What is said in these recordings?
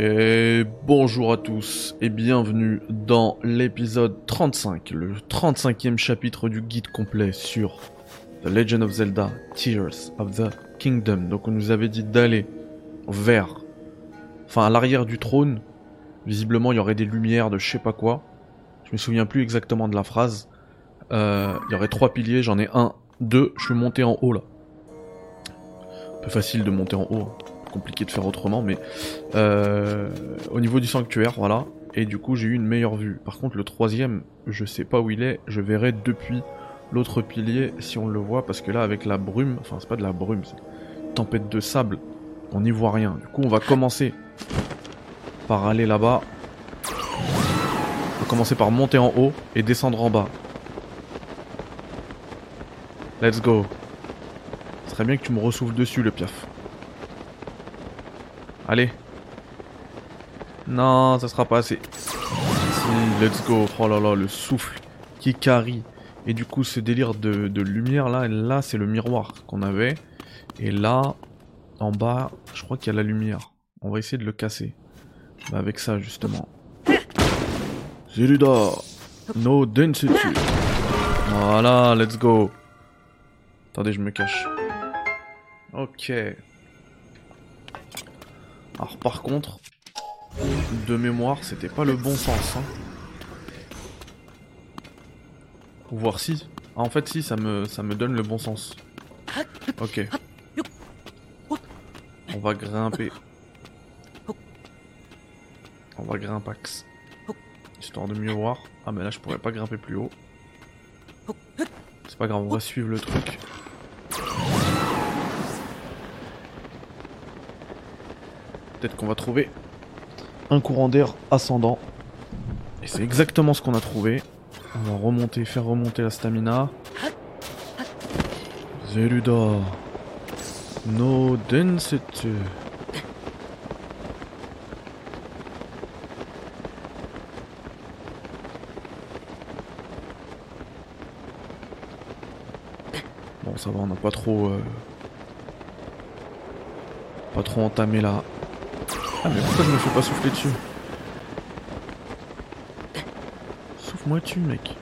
Et bonjour à tous et bienvenue dans l'épisode 35, le 35e chapitre du guide complet sur The Legend of Zelda Tears of the Kingdom. Donc on nous avait dit d'aller à l'arrière du trône. Visiblement il y aurait des lumières de je sais pas quoi. Je me souviens plus exactement de la phrase. Il y aurait 3 piliers, j'en ai 1, 2, je suis monté en haut là. Un peu facile de monter en haut. Compliqué de faire autrement, mais au niveau du sanctuaire, voilà, et du coup j'ai eu une meilleure vue. Par contre le 3e, je sais pas où il est, je verrai depuis l'autre pilier si on le voit, parce que là avec la brume, enfin c'est pas de la brume, c'est une tempête de sable, on n'y voit rien. Du coup on va commencer par aller là-bas, on va commencer par monter en haut et descendre en bas. Let's go. Ce serait bien que tu me ressouffles dessus le piaf. Allez. Non, ça sera pas assez. Si, let's go. Oh là là, le souffle qui carie. Et du coup, ce délire de lumière là, là c'est le miroir qu'on avait. Et là, en bas, je crois qu'il y a la lumière. On va essayer de le casser. Bah, avec ça, justement. Zeruda no Densetsu. Voilà, let's go. Attendez, je me cache. Ok. Alors par contre, de mémoire, c'était pas le bon sens. Hein. Voir si. Ah, en fait si, ça me donne le bon sens. Ok. On va grimper. On va grimper. Histoire de mieux voir. Ah mais là je pourrais pas grimper plus haut. C'est pas grave, on va suivre le truc. Peut-être qu'on va trouver un courant d'air ascendant. Et c'est exactement ce qu'on a trouvé. On va remonter, faire remonter la stamina. Zeruda no Densetsu. Bon, ça va, on n'a pas trop... Pas trop entamé là. Ah mais pourquoi je me fais pas souffler dessus? Souffle-moi dessus mec.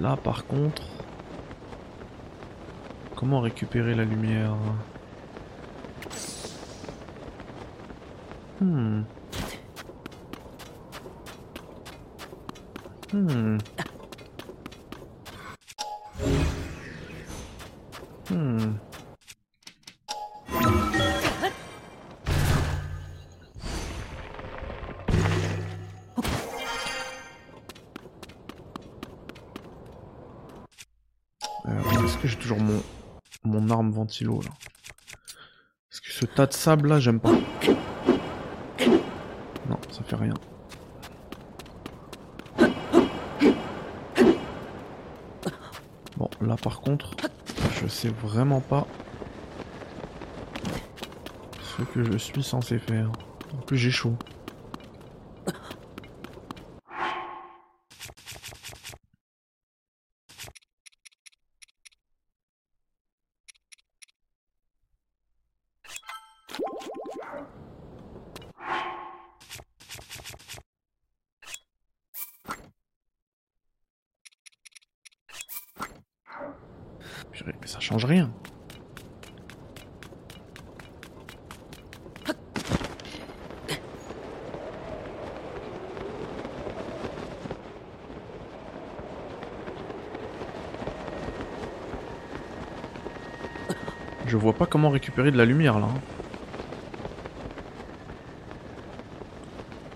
Là par contre... Comment récupérer la lumière? J'ai toujours mon arme ventilo là. Parce que ce tas de sable là, j'aime pas. Non, ça fait rien. Bon, là par contre, je sais vraiment pas ce que je suis censé faire. En plus, j'ai chaud. Mais ça change rien. Je vois pas comment récupérer de la lumière là.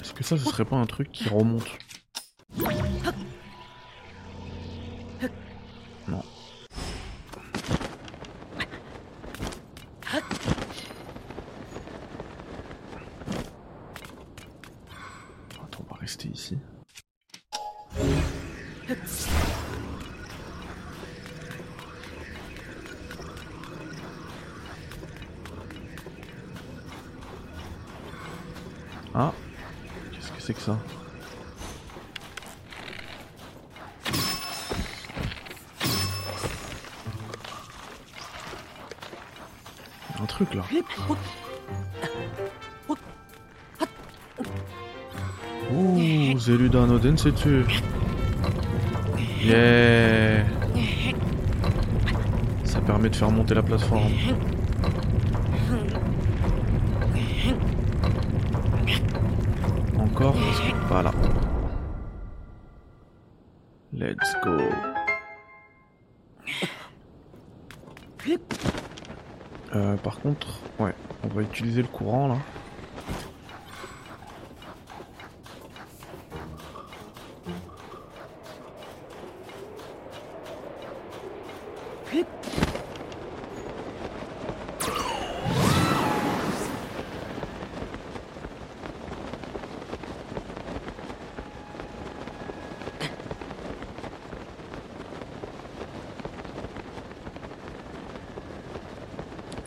Est-ce que ça ce serait pas un truc qui remonte ? Ici. Ah, qu'est-ce que c'est que ça? Un truc truc là. Ouh, Zeruda no Densetsu. Yeah. Ça permet de faire monter la plateforme. Encore. Voilà. Let's go. Par contre, ouais, on va utiliser le courant là.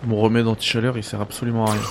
Mon remède anti-chaleur, il sert absolument à rien.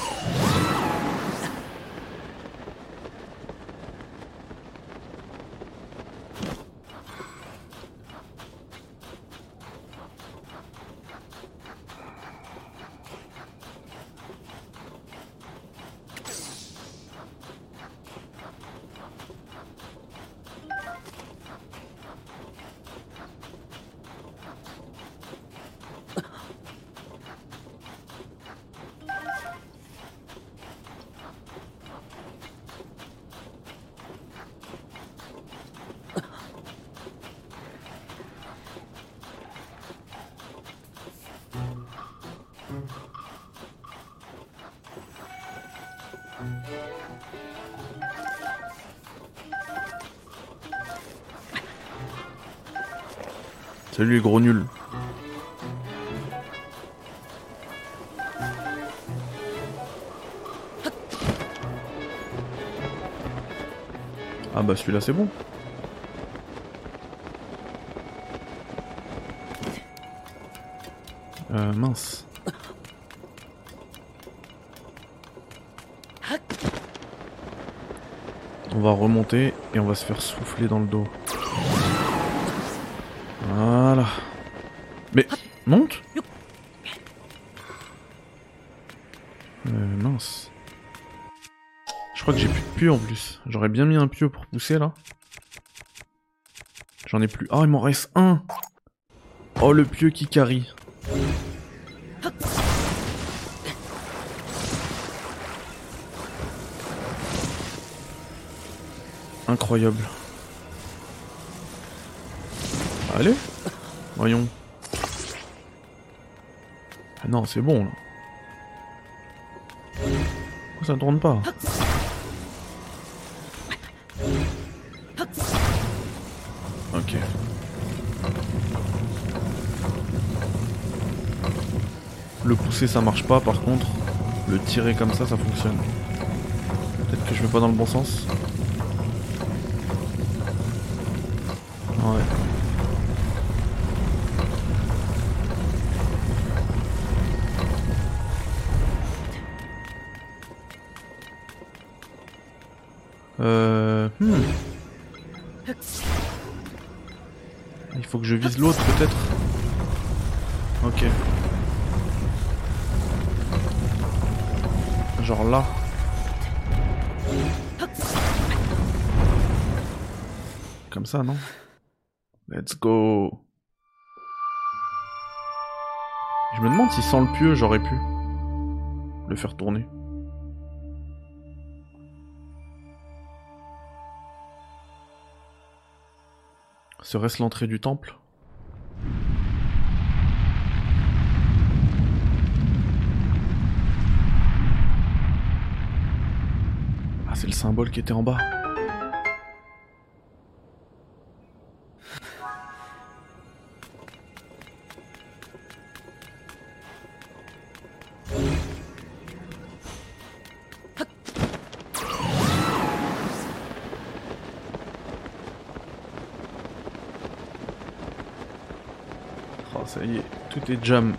Salut les gros nuls. Ah bah celui-là c'est bon. Mince. On va remonter et on va se faire souffler dans le dos. Voilà. Mais monte. Mince. Je crois que j'ai plus de pieux en plus. J'aurais bien mis un pieu pour pousser là. J'en ai plus. Ah, il m'en reste un. Oh, le pieu qui carie. Incroyable. Allez, voyons. Ah non, c'est bon là. Pourquoi ça ne tourne pas? Ok. Le pousser ça marche pas, par contre, le tirer comme ça, ça fonctionne. Peut-être que je vais pas dans le bon sens. Ouais. Il faut que je vise l'autre peut-être. Ok. Genre là. Comme ça, non? Let's go. Je me demande si sans le pieu j'aurais pu le faire tourner. Serait-ce l'entrée du temple? Ah, c'est le symbole qui était en bas. Ça y est, tout est jam.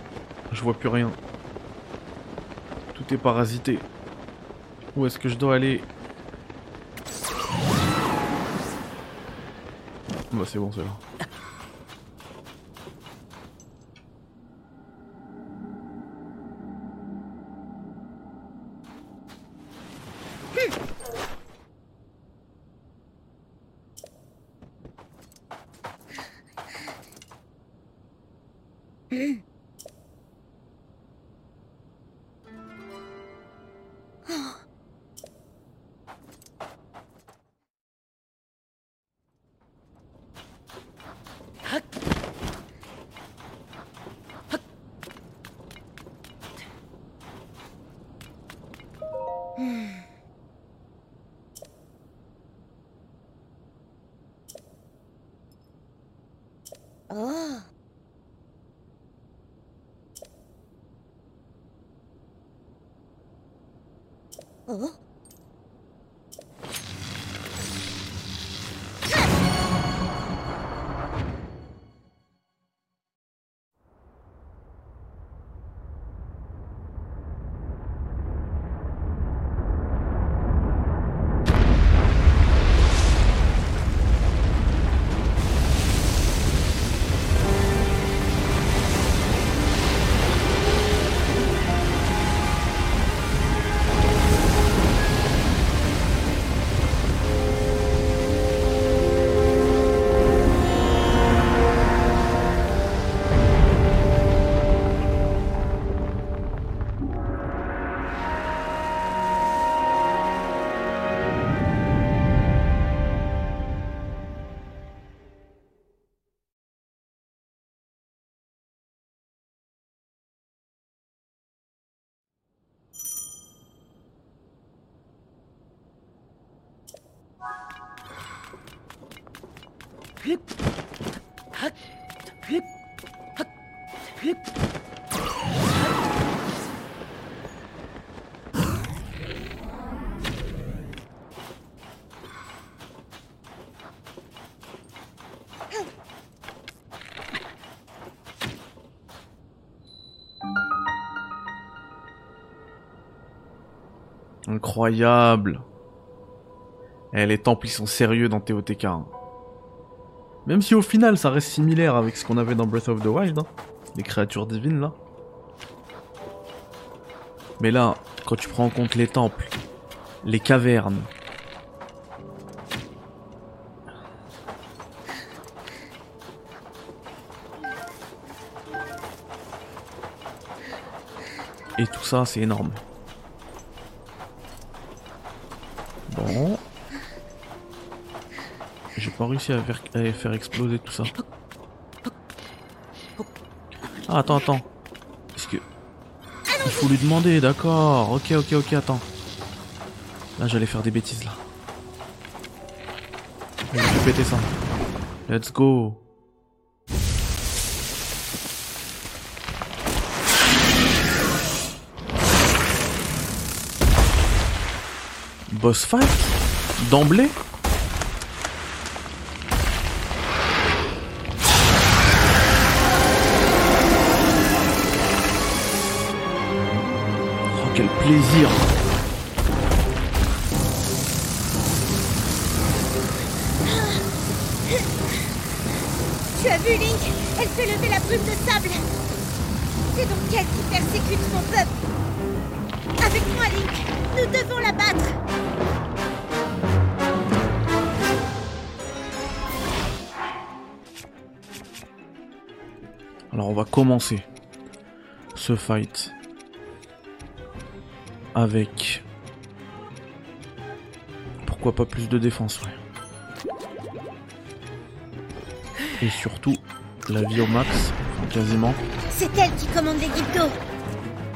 Je vois plus rien. Tout est parasité. Où est-ce que je dois aller? Bah c'est bon, c'est là. plus. Oh. Incroyable. Eh, les temples ils sont sérieux dans TOTK. Hein. Même si au final ça reste similaire avec ce qu'on avait dans Breath of the Wild, hein, les créatures divines là. Mais là, quand tu prends en compte les temples, les cavernes. Et tout ça, c'est énorme. Bon. J'ai pas réussi à faire exploser tout ça. Ah, attends. Parce que... il faut lui demander, d'accord. Ok, attends. Là, j'allais faire des bêtises, là. Je vais péter ça. Let's go. Boss fight? D'emblée? Oh, quel plaisir! Tu as vu, Link? Elle fait lever la brume de sable! C'est donc elle qui persécute son peuple! Avec moi, Link! Nous devons la battre! Alors on va commencer ce fight avec, pourquoi pas plus de défense, ouais. Et surtout, la vie au max, quasiment. C'est elle qui commande les guildos.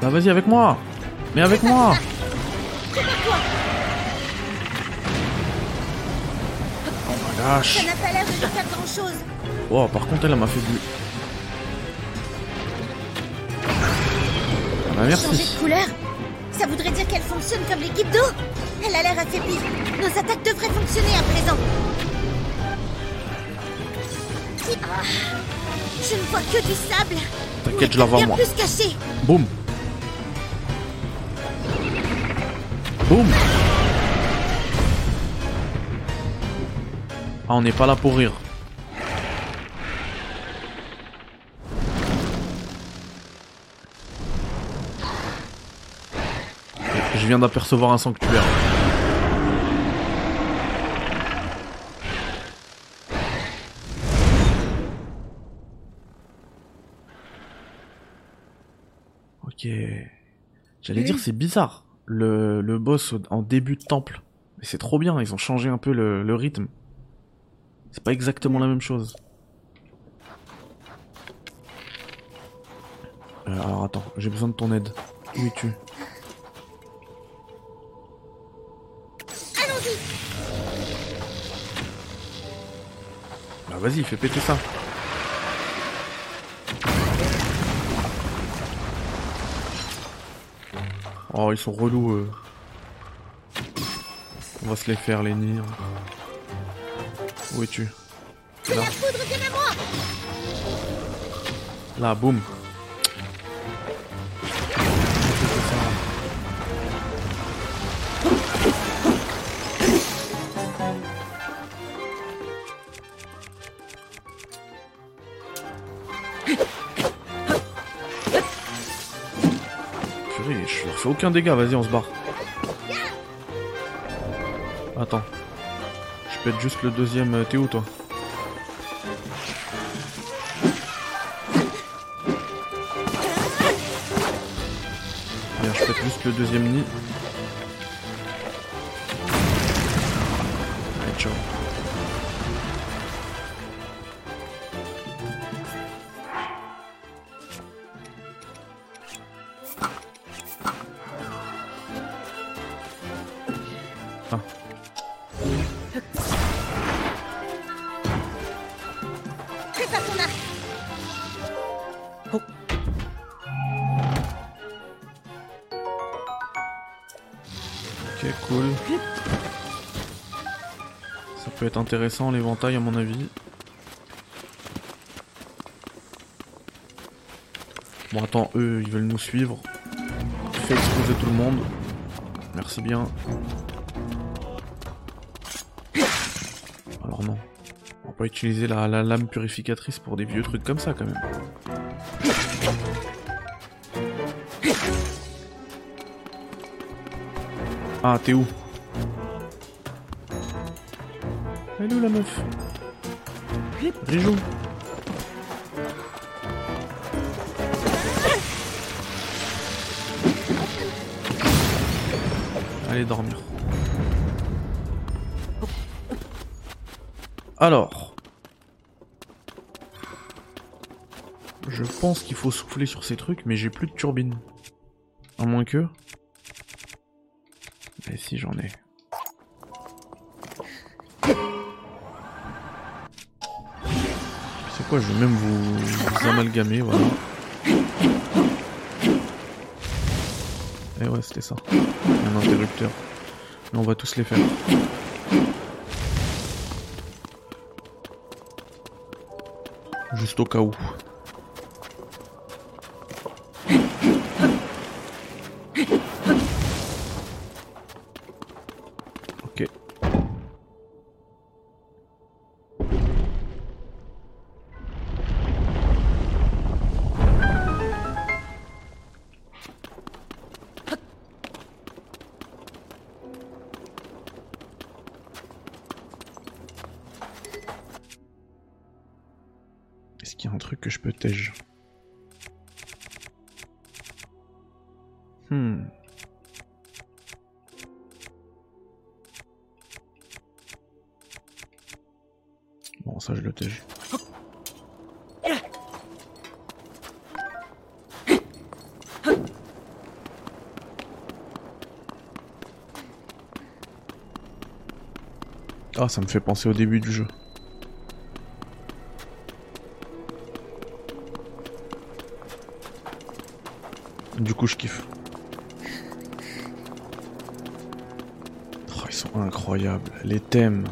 Bah vas-y avec moi. Mais avec moi. Oh ma gâche. Ça n'a pas l'air de lui faire grand chose. Oh par contre elle m'a fait du... Ah, merci. Changer de couleur, ça voudrait dire qu'elle fonctionne comme l'équipe d'eau. Elle a l'air affaiblie. Nos attaques devraient fonctionner à présent. Ah, je ne vois que du sable. T'inquiète, je la vois moi. Plus caché. Boum. Boum. Ah, on n'est pas là pour rire. Je viens d'apercevoir un sanctuaire. J'allais dire, c'est bizarre, le boss en début de temple. Mais c'est trop bien, ils ont changé un peu le rythme. C'est pas exactement la même chose. Alors attends, j'ai besoin de ton aide. Où es-tu ? Bah vas-y, fais péter ça. Oh, ils sont relous, eux. On va se les faire, les nids. Où es-tu ? Là. Là, boum. Fais aucun dégât, vas-y, on se barre. Attends. Je pète juste le deuxième. T'es où, toi? Bien, je pète juste le deuxième nid. Allez, ciao. Intéressant l'éventail à mon avis. Bon attends, eux ils veulent nous suivre. Fais exploser tout le monde. Merci bien. Alors non. On va pas utiliser la lame purificatrice pour des vieux trucs comme ça quand même. Ah t'es où ? Elle est où la meuf? Rijou. Allez dormir. Alors. Je pense qu'il faut souffler sur ces trucs, mais j'ai plus de turbine. À moins que... Mais si j'en ai... Je vais même vous amalgamer, voilà. Et ouais, c'était ça. Un interrupteur. Mais on va tous les faire. Juste au cas où. Ah, ça me fait penser au début du jeu. Du coup, je kiffe. Oh, ils sont incroyables. Les thèmes.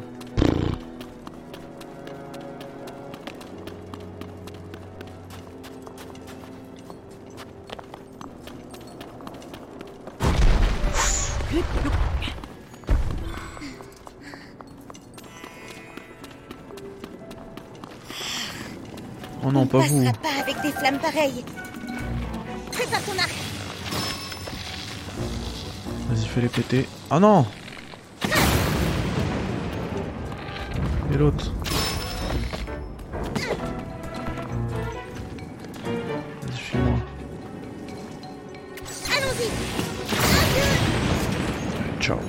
Oh non, pas vous. On ne passera pas avec des flammes pareilles. Prépare ton arc. Vas-y, fais les péter. Ah non. Et l'autre. Vas-y, fais-moi. Allons-y. child.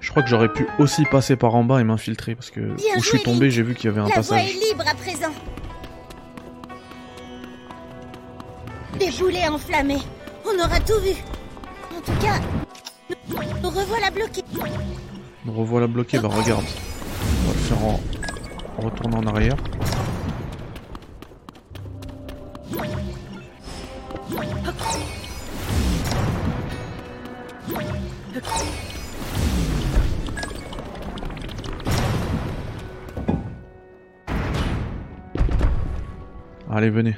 Je crois que j'aurais pu aussi passer par en bas et m'infiltrer parce que où je suis tombé, j'ai vu qu'il y avait un passage. La voie est libre à présent. Des boulets enflammés. On aura tout vu. En tout cas, nous revoilà bloqués. Nous revoilà bloqués, bah regarde. On va le faire en retournant en arrière. Allez, venez.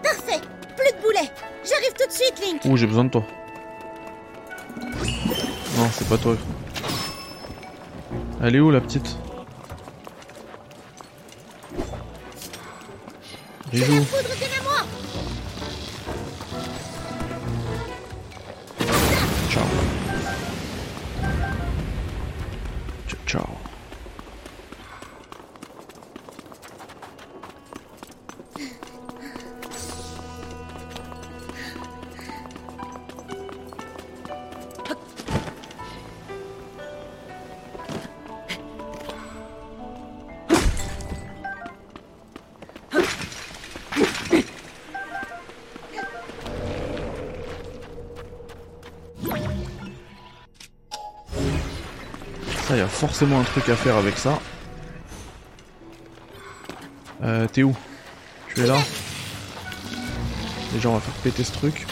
Parfait, plus de boulets. J'arrive tout de suite, Link. Ouh, j'ai besoin de toi. Non, c'est pas toi. Elle est où, la petite? Rijou. Ciao. Ciao. Il y a forcément un truc à faire avec ça. T'es où? Tu es là? Déjà on va faire péter ce truc. Ah,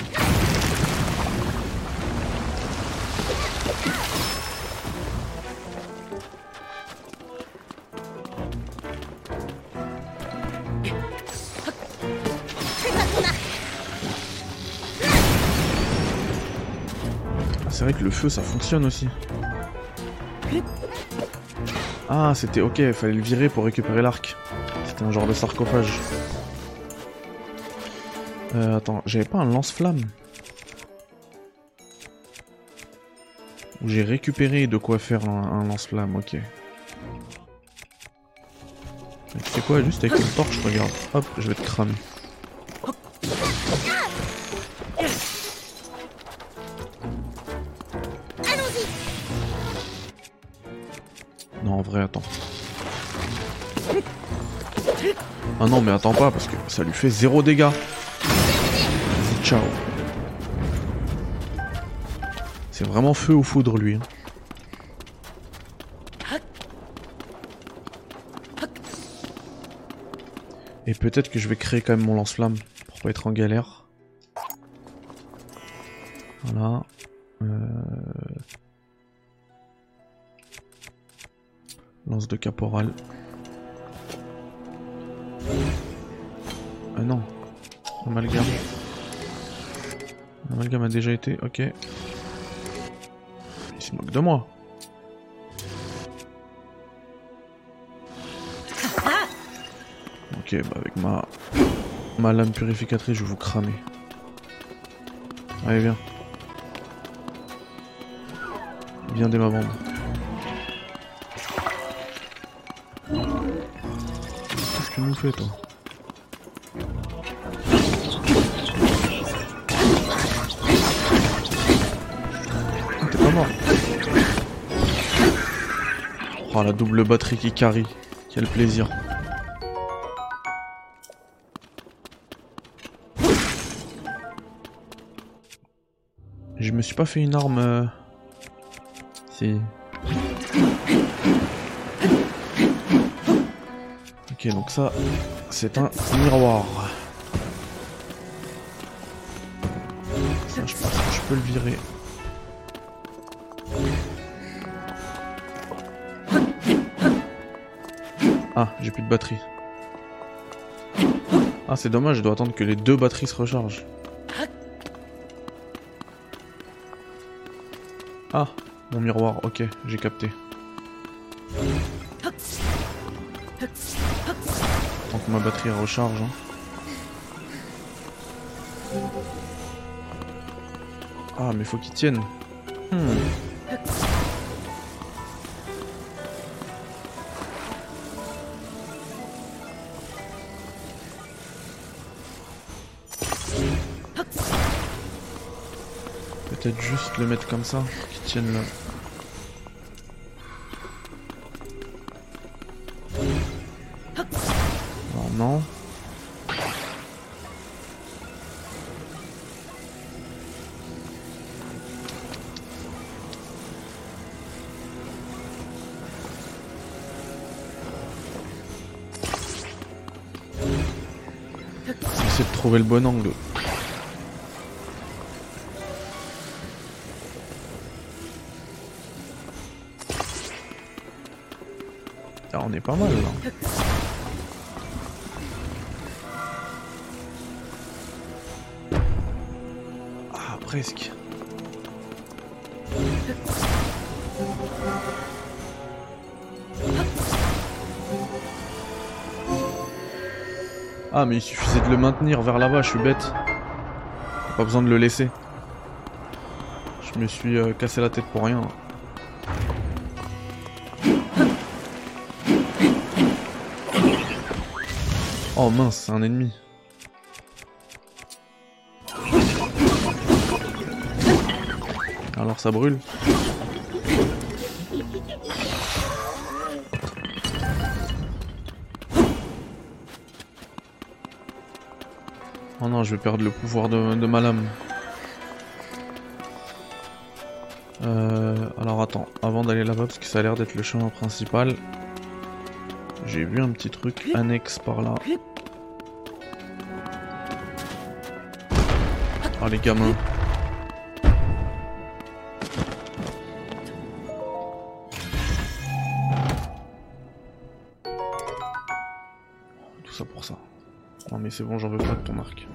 c'est vrai que le feu ça fonctionne aussi. Ah, c'était ok, il fallait le virer pour récupérer l'arc. C'était un genre de sarcophage. Attends, j'avais pas un lance-flamme où j'ai récupéré de quoi faire un lance-flamme, ok. C'est quoi, juste avec une torche, regarde. Hop, je vais te cramer. Non, en vrai, attends. Ah non, mais attends pas, parce que ça lui fait 0 dégâts. Vas-y, ciao. C'est vraiment feu aux foudres, lui. Hein. Et peut-être que je vais créer quand même mon lance-flamme, pour pas être en galère. Voilà. Lance de caporal. Ah non. Amalgame. Amalgame a déjà été, ok. Il se moque de moi. Ok, bah avec ma lame purificatrice, je vais vous cramer. Allez, viens. Viens dès ma bande. Nous fait toi. Oh, t'es pas mort. Oh, la double batterie qui carry. Quel plaisir. Je me suis pas fait une arme. Si. Ok, donc ça, c'est un miroir. Ça, je pense que je peux le virer. Ah, j'ai plus de batterie. Ah, c'est dommage, je dois attendre que les deux batteries se rechargent. Ah, mon miroir, ok, j'ai capté. Tant que ma batterie recharge. Hein. Ah, mais faut qu'il tienne. Peut-être juste le mettre comme ça, pour qu'il tienne là. Non. J'essaie de trouver le bon angle. Ah, on est pas mal là. Presque. Ah mais il suffisait de le maintenir vers là-bas, je suis bête. Pas besoin de le laisser. Je me suis cassé la tête pour rien. Oh mince, c'est un ennemi. Alors ça brûle. Oh non, je vais perdre le pouvoir de ma lame. Alors attends, avant d'aller là-bas, parce que ça a l'air d'être le chemin principal. J'ai vu un petit truc annexe par là. Oh les gamins. Mais c'est bon, j'en veux pas de ton arc.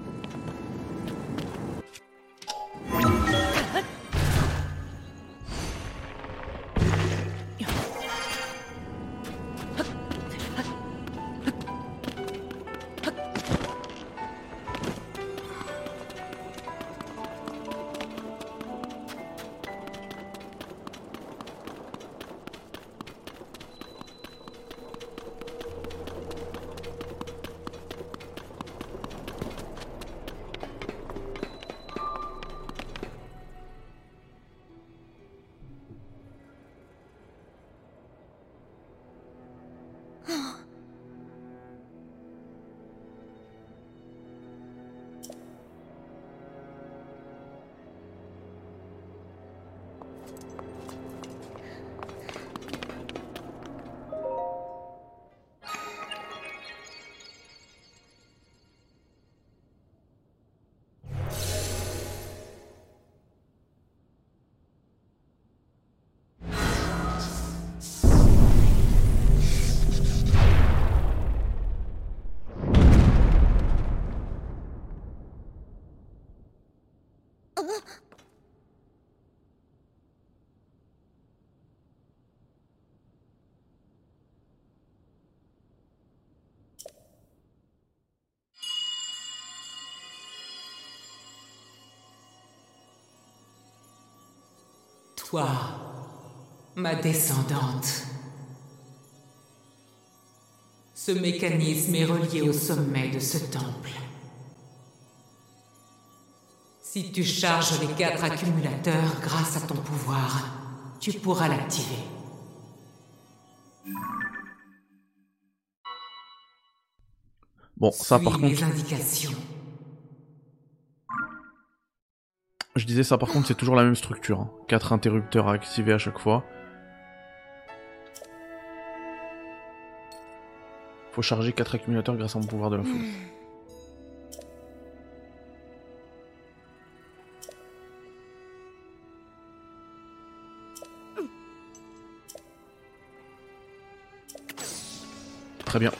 Toi, ma descendante. Ce mécanisme est relié au sommet de ce temple. Si tu charges les 4 accumulateurs grâce à ton pouvoir, tu pourras l'activer. Bon, ça par contre... Je disais ça par contre, c'est toujours la même structure. Hein. 4 interrupteurs à activer à chaque fois. Faut charger 4 accumulateurs grâce à mon pouvoir de la foule. Très bien.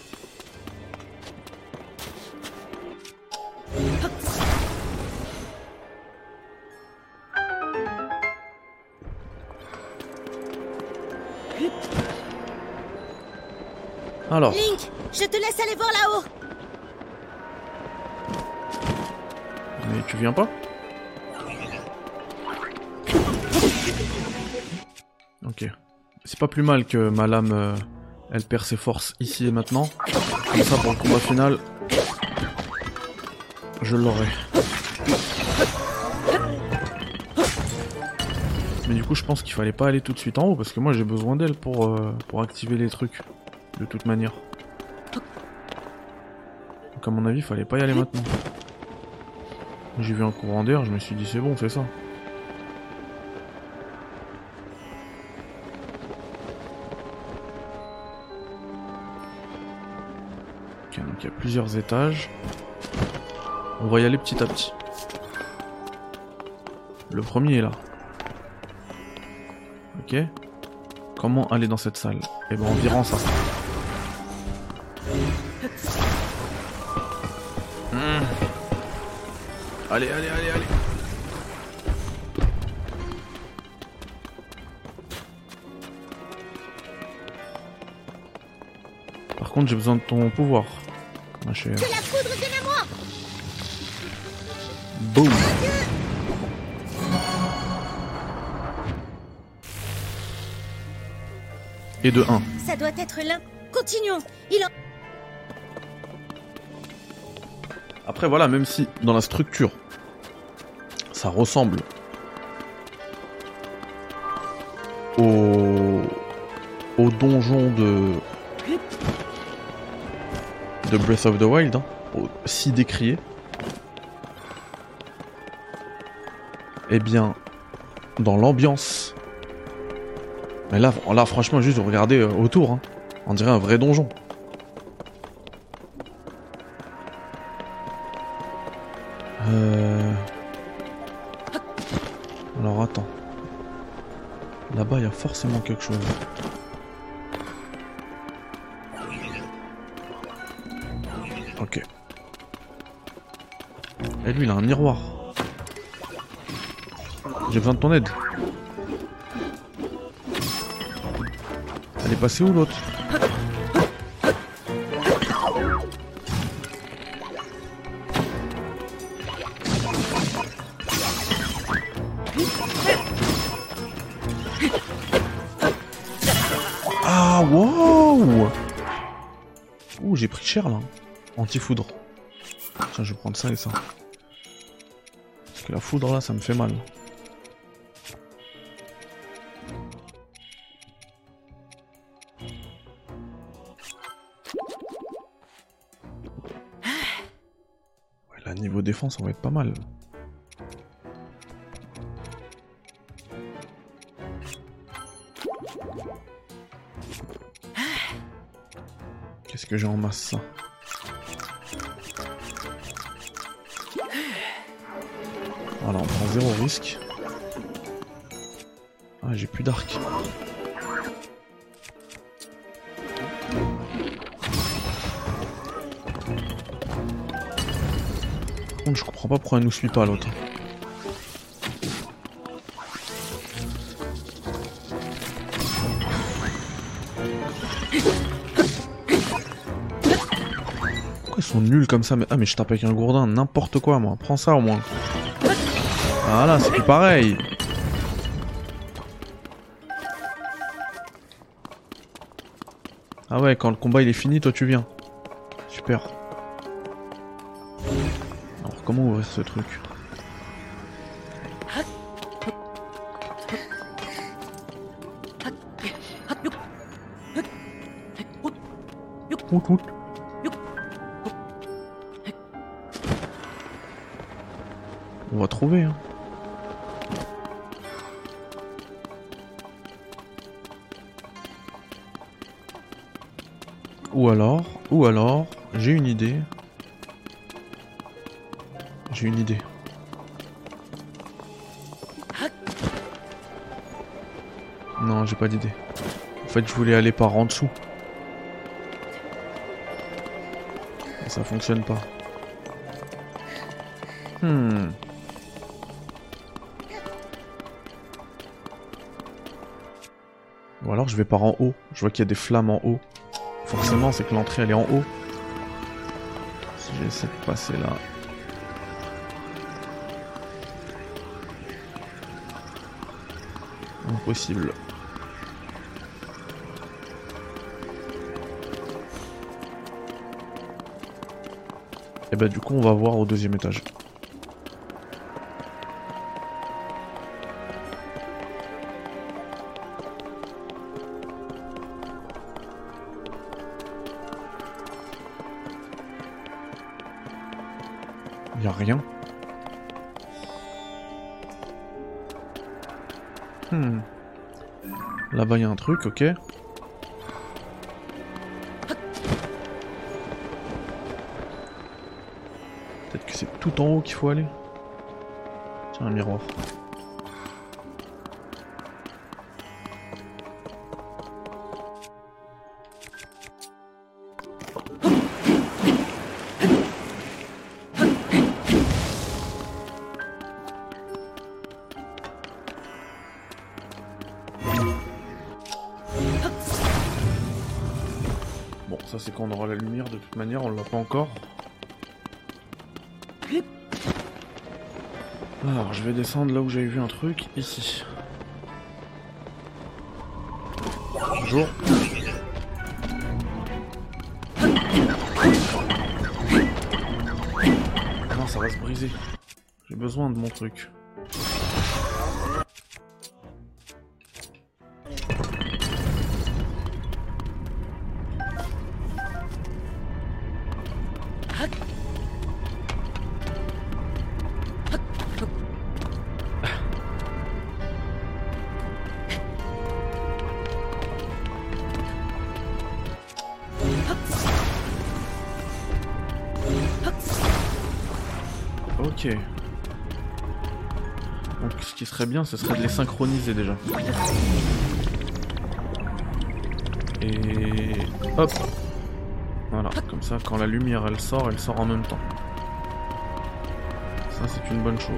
Alors. Link, je te laisse aller voir là-haut. Mais tu viens pas? Ok. C'est pas plus mal que ma lame, elle perd ses forces ici et maintenant. Comme ça, pour le combat final, je l'aurai. Mais du coup, je pense qu'il fallait pas aller tout de suite en haut, parce que moi, j'ai besoin d'elle pour activer les trucs, de toute manière. Donc à mon avis, il fallait pas y aller maintenant. J'ai vu un courant d'air, je me suis dit c'est bon, c'est ça. Ok, donc il y a plusieurs étages. On va y aller petit à petit. Le premier est là. Ok. Comment aller dans cette salle? Eh ben en virant ça. Allez, allez, allez, allez. Par contre, j'ai besoin de ton pouvoir. Ma chère. C'est la poudre de l'amour. Boum. Et de 1. Ça doit être l'un. Continuons. Il en... Après voilà, même si dans la structure, ça ressemble au donjon de Breath of the Wild, hein, si décrié, eh bien, dans l'ambiance, mais là franchement, juste regardez autour, hein, on dirait un vrai donjon. Alors attends. Là-bas, il y a forcément quelque chose. Ok. Et lui, il a un miroir. J'ai besoin de ton aide. Elle est passée où l'autre ? J'ai pris cher là, anti-foudre. Tiens, je vais prendre ça et ça. Parce que la foudre là, ça me fait mal. Ouais, là, niveau défense, on va être pas mal. Qu'est-ce que j'ai en masse ça? Voilà, on prend zéro risque. Ah, j'ai plus d'arc. Par contre, je comprends pas pourquoi elle nous suit pas l'autre. Nul comme ça, mais ah, mais je tape avec un gourdin, n'importe quoi, moi. Prends ça au moins. Voilà, c'est plus pareil. Ah ouais, quand le combat il est fini, toi tu viens. Super. Alors, comment ouvrir ce truc? On va trouver, hein. Ou alors, j'ai une idée. Non, j'ai pas d'idée. En fait, je voulais aller par en dessous. Et ça fonctionne pas. Ou alors je vais par en haut. Je vois qu'il y a des flammes en haut. Forcément, c'est que l'entrée elle est en haut. Si j'essaie de passer là. Impossible. Et bah du coup on va voir au deuxième étage. Y'a rien. Là-bas y'a un truc, ok. Peut-être que c'est tout en haut qu'il faut aller. Tiens, un miroir. C'est qu'on aura la lumière, de toute manière on l'a pas encore. Alors je vais descendre là où j'avais vu un truc, ici. Bonjour. Non, ça va se briser. J'ai besoin de mon truc. Ok. Donc ce qui serait bien, ce serait de les synchroniser déjà. Et hop. Voilà, comme ça quand la lumière elle sort en même temps. Ça c'est une bonne chose.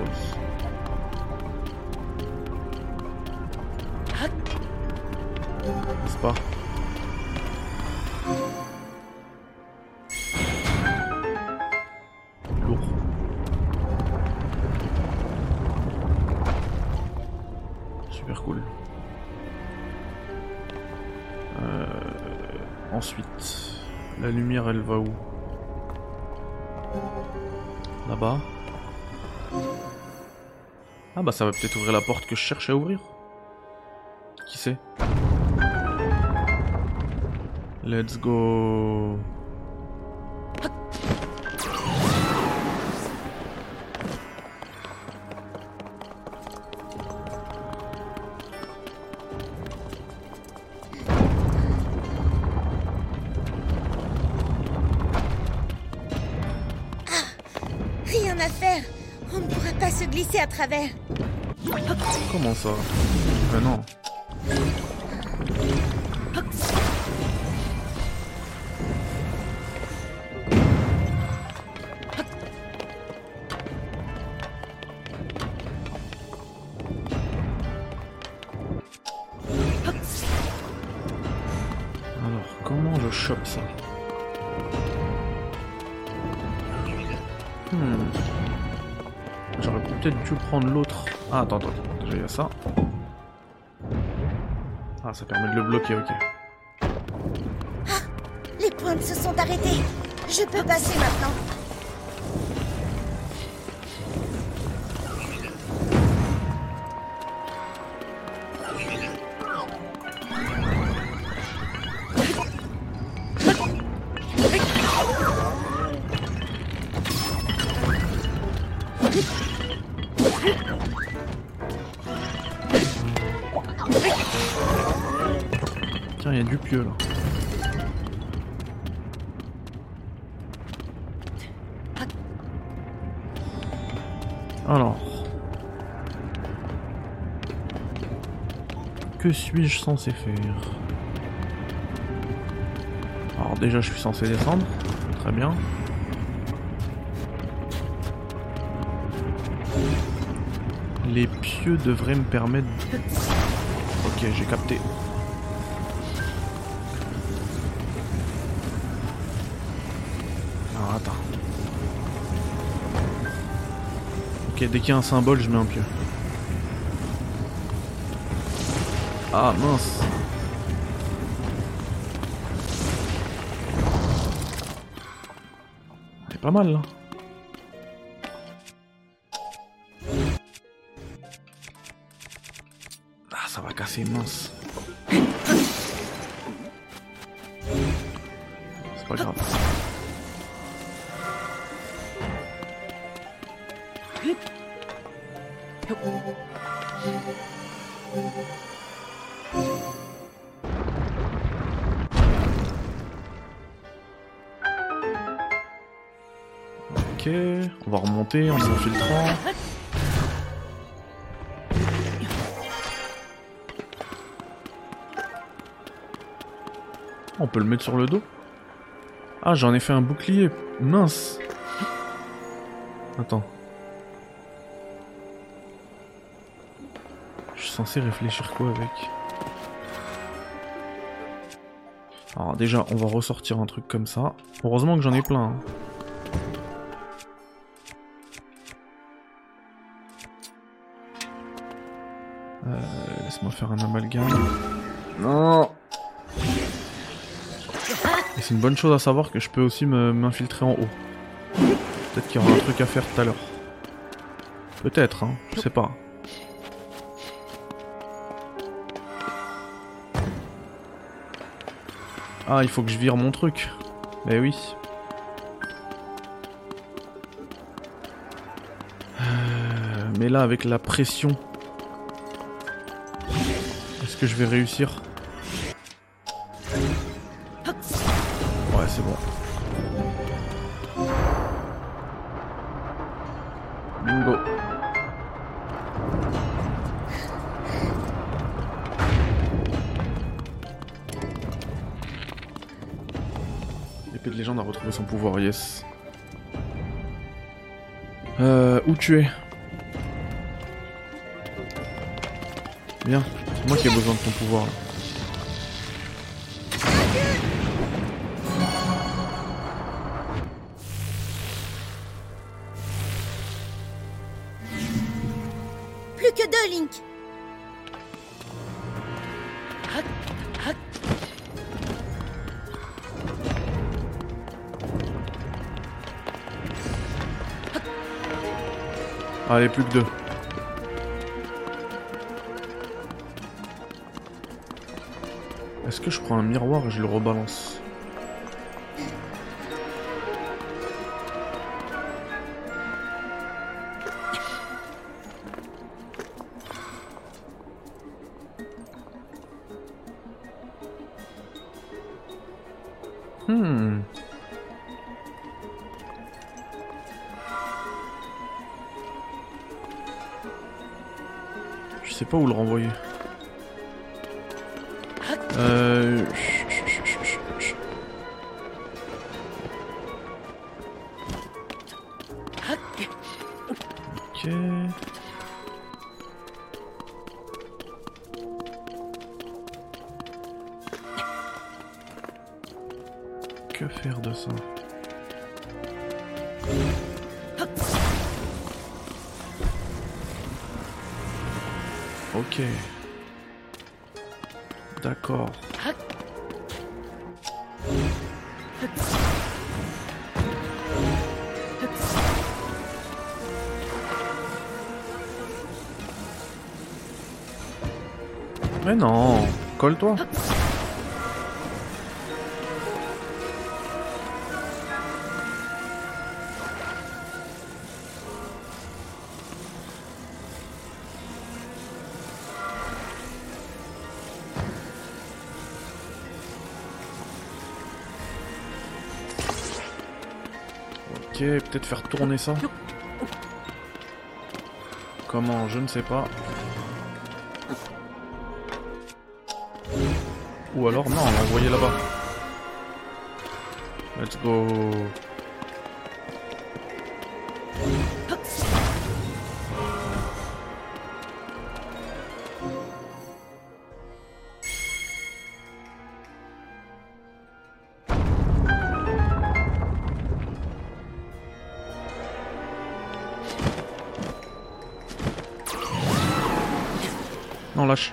N'est-ce pas? Ensuite, la lumière elle va où? Là-bas. Ah bah ça va peut-être ouvrir la porte que je cherche à ouvrir. Qui sait? Let's go. À travers. Comment ça? Ben non. Alors, comment je chope ça? J'aurais peut-être dû prendre l'autre. Ah, attends, déjà il y a ça. Ah, ça permet de le bloquer, ok. Ah, les pointes se sont arrêtées. Je peux passer maintenant. Tiens, il y a du pieu là. Alors, que suis-je censé faire? Alors déjà je suis censé descendre, très bien. Les pieux devraient me permettre... Ok, j'ai capté. Alors, attends. Ok, dès qu'il y a un symbole, je mets un pieu. Ah, mince. C'est pas mal, là. Ah, ça va casser, mince. C'est pas grave. Ok, on va remonter en s'infiltrant. On peut le mettre sur le dos. Ah, j'en ai fait un bouclier. Mince. Attends. Je suis censé réfléchir quoi avec? Alors déjà, on va ressortir un truc comme ça. Heureusement que j'en ai plein. Hein. Laisse-moi faire un amalgame. Non. Et c'est une bonne chose à savoir que je peux aussi m'infiltrer en haut. Peut-être qu'il y aura un truc à faire tout à l'heure. Peut-être, hein, je sais pas. Ah, il faut que je vire mon truc. Eh oui. Mais là, avec la pression... Est-ce que je vais réussir ? C'est bon. Bingo. L'épée de légende a retrouvé son pouvoir, yes. Où tu es ? Bien, c'est moi qui ai besoin de ton pouvoir là. Allez, plus que deux. Est-ce que je prends un miroir et je le rebalance? Je sais pas où le renvoyer. Ok. Que faire de ça? Ok. D'accord. Mais non, colle-toi. Ok, peut-être faire tourner ça. Comment? Je ne sais pas. Ou alors, non, l'envoyer là-bas. Let's go. Non, lâche.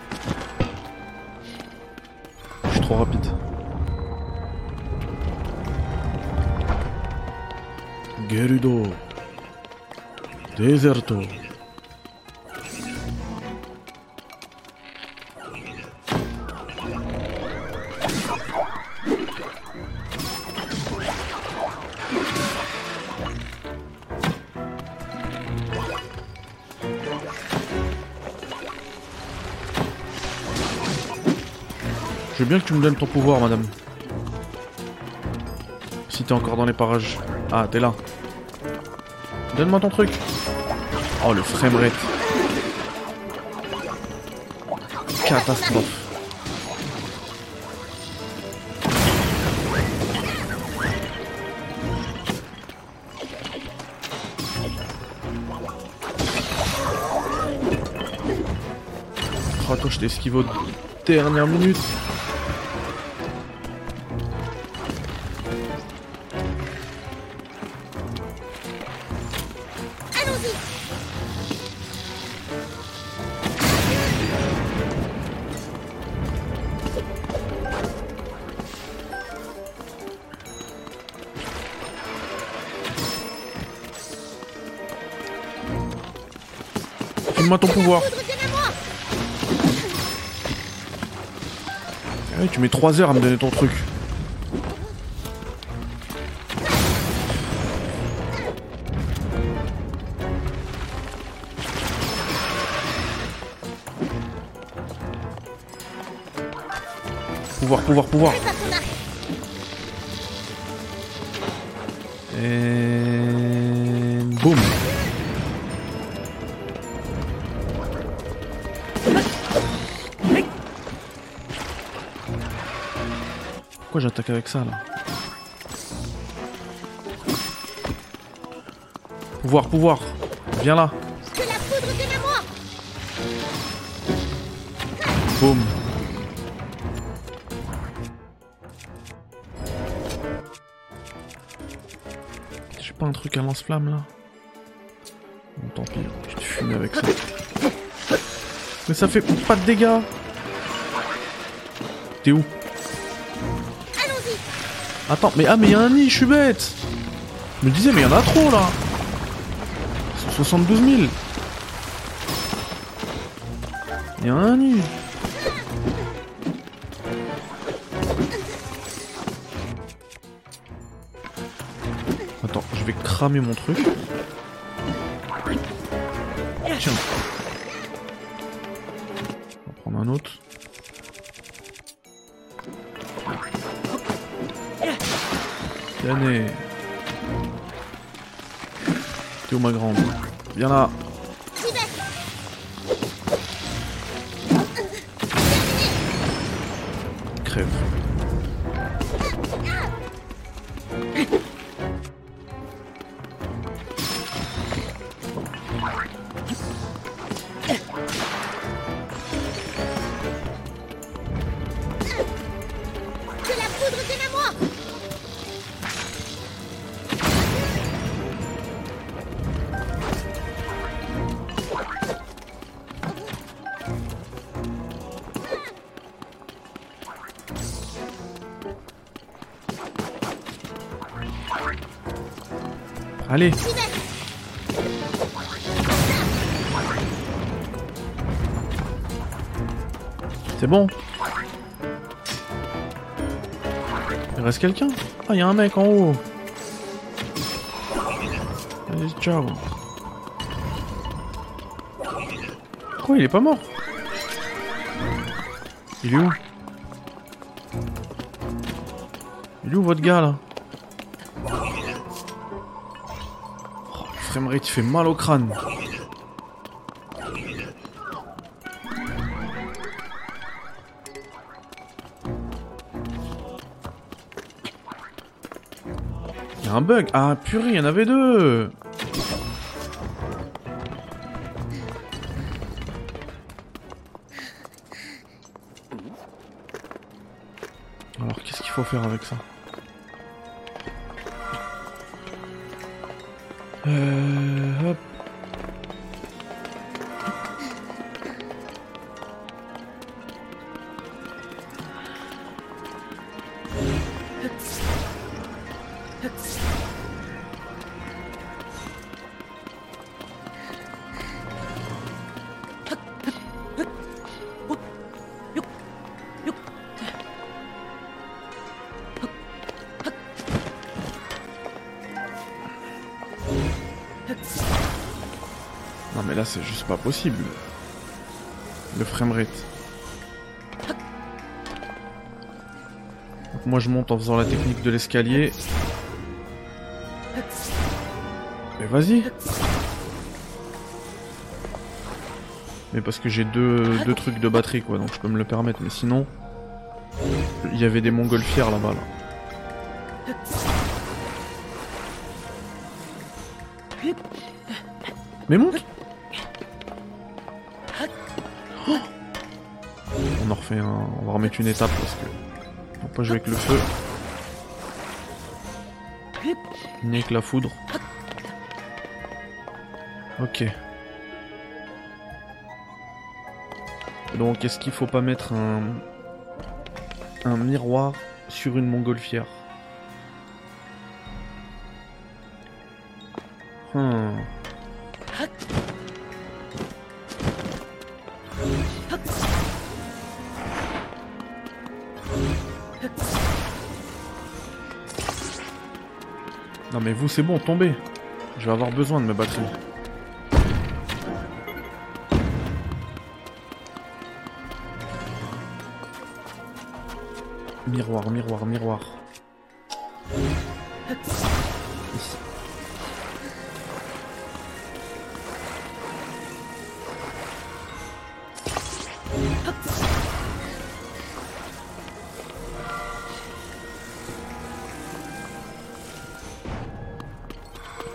Je suis trop rapide. Gerudo. Deserto. Je veux bien que tu me donnes ton pouvoir, madame. Si t'es encore dans les parages. Ah, t'es là. Donne-moi ton truc. Oh, le framerate. Catastrophe. Oh, attends, je t'ai esquivé aux dernières minutes. Donne-moi ton pouvoir. Ah oui, tu mets 3 heures à me donner ton truc. Pouvoir, pouvoir, pouvoir. Et... boum. Pourquoi j'attaque avec ça là? Pouvoir, pouvoir, viens là. Boum. J'ai pas un truc à lance-flamme là? Bon, tant pis, je te fume avec ça. Mais ça fait pas de dégâts. T'es où? Attends, mais ah mais y'a un nid, je suis bête. Je me disais mais y'en a trop là. 72 000. Y'a un nid. Attends, je vais cramer mon truc. Tiens. On va prendre un autre. Yanné. T'es où ma grande? Viens là. Crève. Allez. C'est bon. Il reste quelqu'un? Ah, il y a un mec en haut. Allez, ciao. Pourquoi il est pas mort? Il est où? Il est où votre gars là? Framerate, il fait mal au crâne. Il y a un bug. Ah purée, il y en avait deux. Alors qu'est-ce qu'il faut faire avec ça? Hop. Let's go. là c'est juste pas possible. Le framerate. Moi je monte en faisant la technique de l'escalier. Mais vas-y. Mais parce que j'ai deux trucs de batterie quoi, donc je peux me le permettre. Mais sinon, il y avait des montgolfières là-bas là. Mais monte. Oh, on en refait un, on va remettre une étape parce que faut pas jouer avec le feu. Ni avec la foudre. Ok. Donc est-ce qu'il faut pas mettre un miroir sur une montgolfière? Non mais vous c'est bon, tombez. Je vais avoir besoin de me battre. Miroir, miroir, miroir. Ici.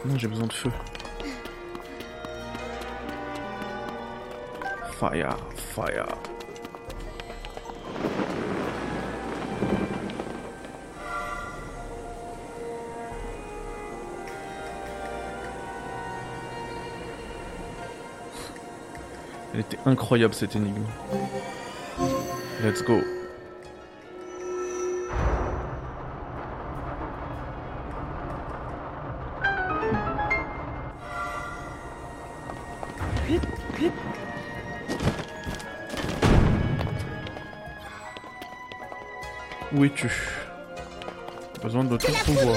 Non, j'ai besoin de feu. Fire, fire. Elle était incroyable cette énigme. Let's go. Où es-tu? Besoin de tout pouvoir.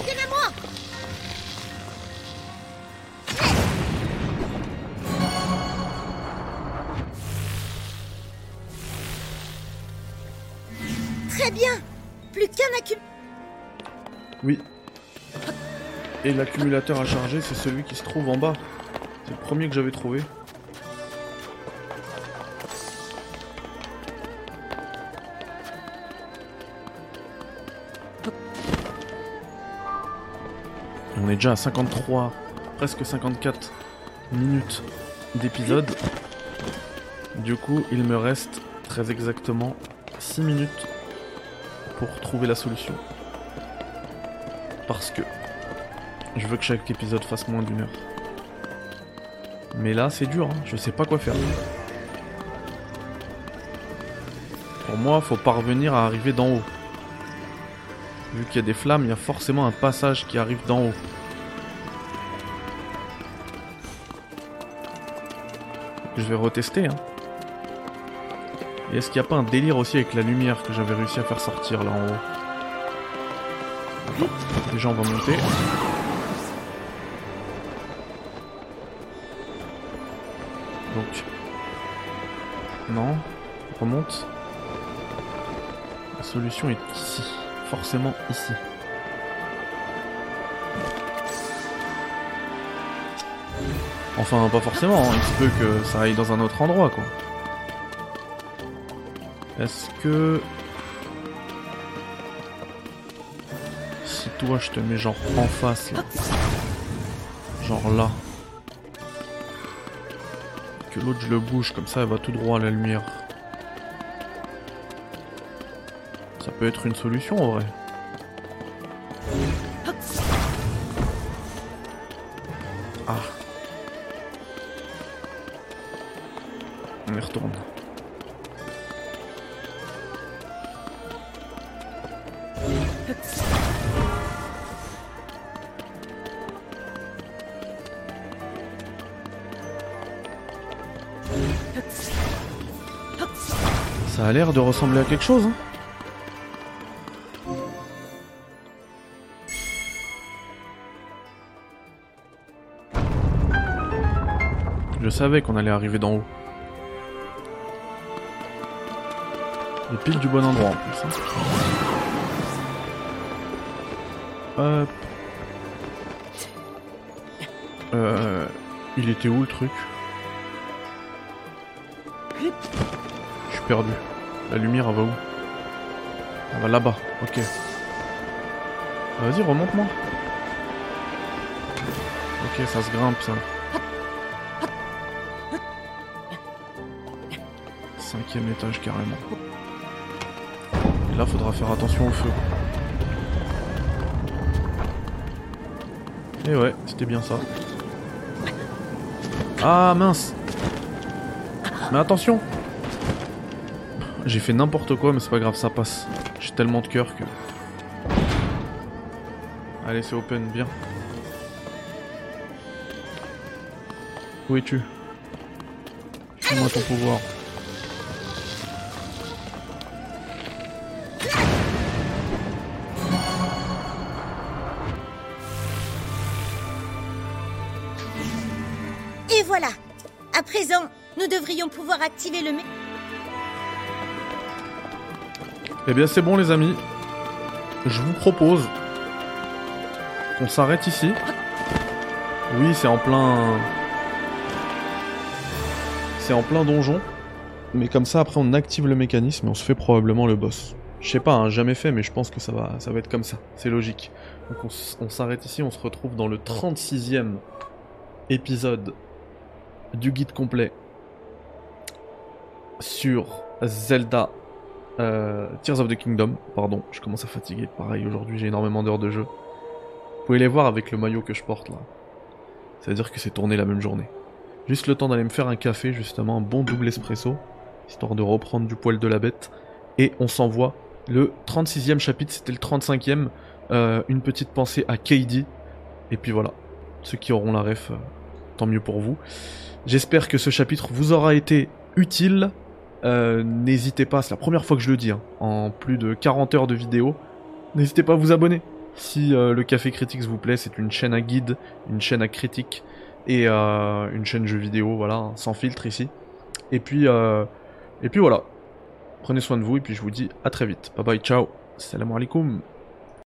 Oui. Et l'accumulateur à charger, c'est celui qui se trouve en bas. C'est le premier que j'avais trouvé. Et on est déjà à 53, presque 54 minutes d'épisode. Du coup, il me reste très exactement 6 minutes pour trouver la solution. Parce que je veux que chaque épisode fasse moins d'une heure. Mais là c'est dur, hein. Je sais pas quoi faire. Pour moi, faut parvenir à arriver d'en haut. Vu qu'il y a des flammes, il y a forcément un passage qui arrive d'en haut. Je vais retester, hein. Et est-ce qu'il n'y a pas un délire aussi avec la lumière que j'avais réussi à faire sortir là en haut? Déjà on va monter. Donc. Non. On remonte. La solution est ici. Forcément ici. Enfin pas forcément, hein. Il se peut que ça aille dans un autre endroit quoi. Est-ce que... Toi, je te mets genre en face là. Genre là. Que l'autre je le bouge comme ça elle va tout droit à la lumière. Ça peut être une solution en vrai. Ah. On y retourne. Ça a l'air de ressembler à quelque chose, hein. Je savais qu'on allait arriver d'en haut. Et pile du bon endroit en plus. Hop. Il était où le truc? Je suis perdu. La lumière elle va où? Elle va là-bas, ok. Vas-y, remonte-moi. Ok, ça se grimpe ça. Cinquième étage carrément. Et là, faudra faire attention au feu. Et ouais, c'était bien ça. Ah mince! Mais attention! J'ai fait n'importe quoi, mais c'est pas grave, ça passe. J'ai tellement de cœur que... Allez, c'est open, bien. Où es-tu? Donne-moi ton pouvoir. Et voilà! À présent, nous devrions pouvoir activer le... Eh bien c'est bon les amis, je vous propose qu'on s'arrête ici. Oui, c'est en plein donjon, mais comme ça après on active le mécanisme et on se fait probablement le boss. Je sais pas, hein, jamais fait, mais je pense que ça va être comme ça, c'est logique. Donc on s'arrête ici, on se retrouve dans le 36e épisode du guide complet sur Zelda Tears of the Kingdom, pardon, je commence à fatiguer, pareil, aujourd'hui j'ai énormément d'heures de jeu. Vous pouvez les voir avec le maillot que je porte là. C'est-à-dire que c'est tourné la même journée. Juste le temps d'aller me faire un café, justement, un bon double espresso, histoire de reprendre du poil de la bête. Et on s'envoie le 36e chapitre, c'était le 35e, une petite pensée à Kaydi. Et puis voilà, ceux qui auront la ref, tant mieux pour vous. J'espère que ce chapitre vous aura été utile. N'hésitez pas, c'est la première fois que je le dis, hein, en plus de 40 heures de vidéo, n'hésitez pas à vous abonner. Si le Café Critique vous plaît, c'est une chaîne à guide, une chaîne à critique et une chaîne jeux vidéo, voilà, hein, sans filtre ici. Et puis voilà, prenez soin de vous et puis je vous dis à très vite. Bye bye, ciao, salam alaikum.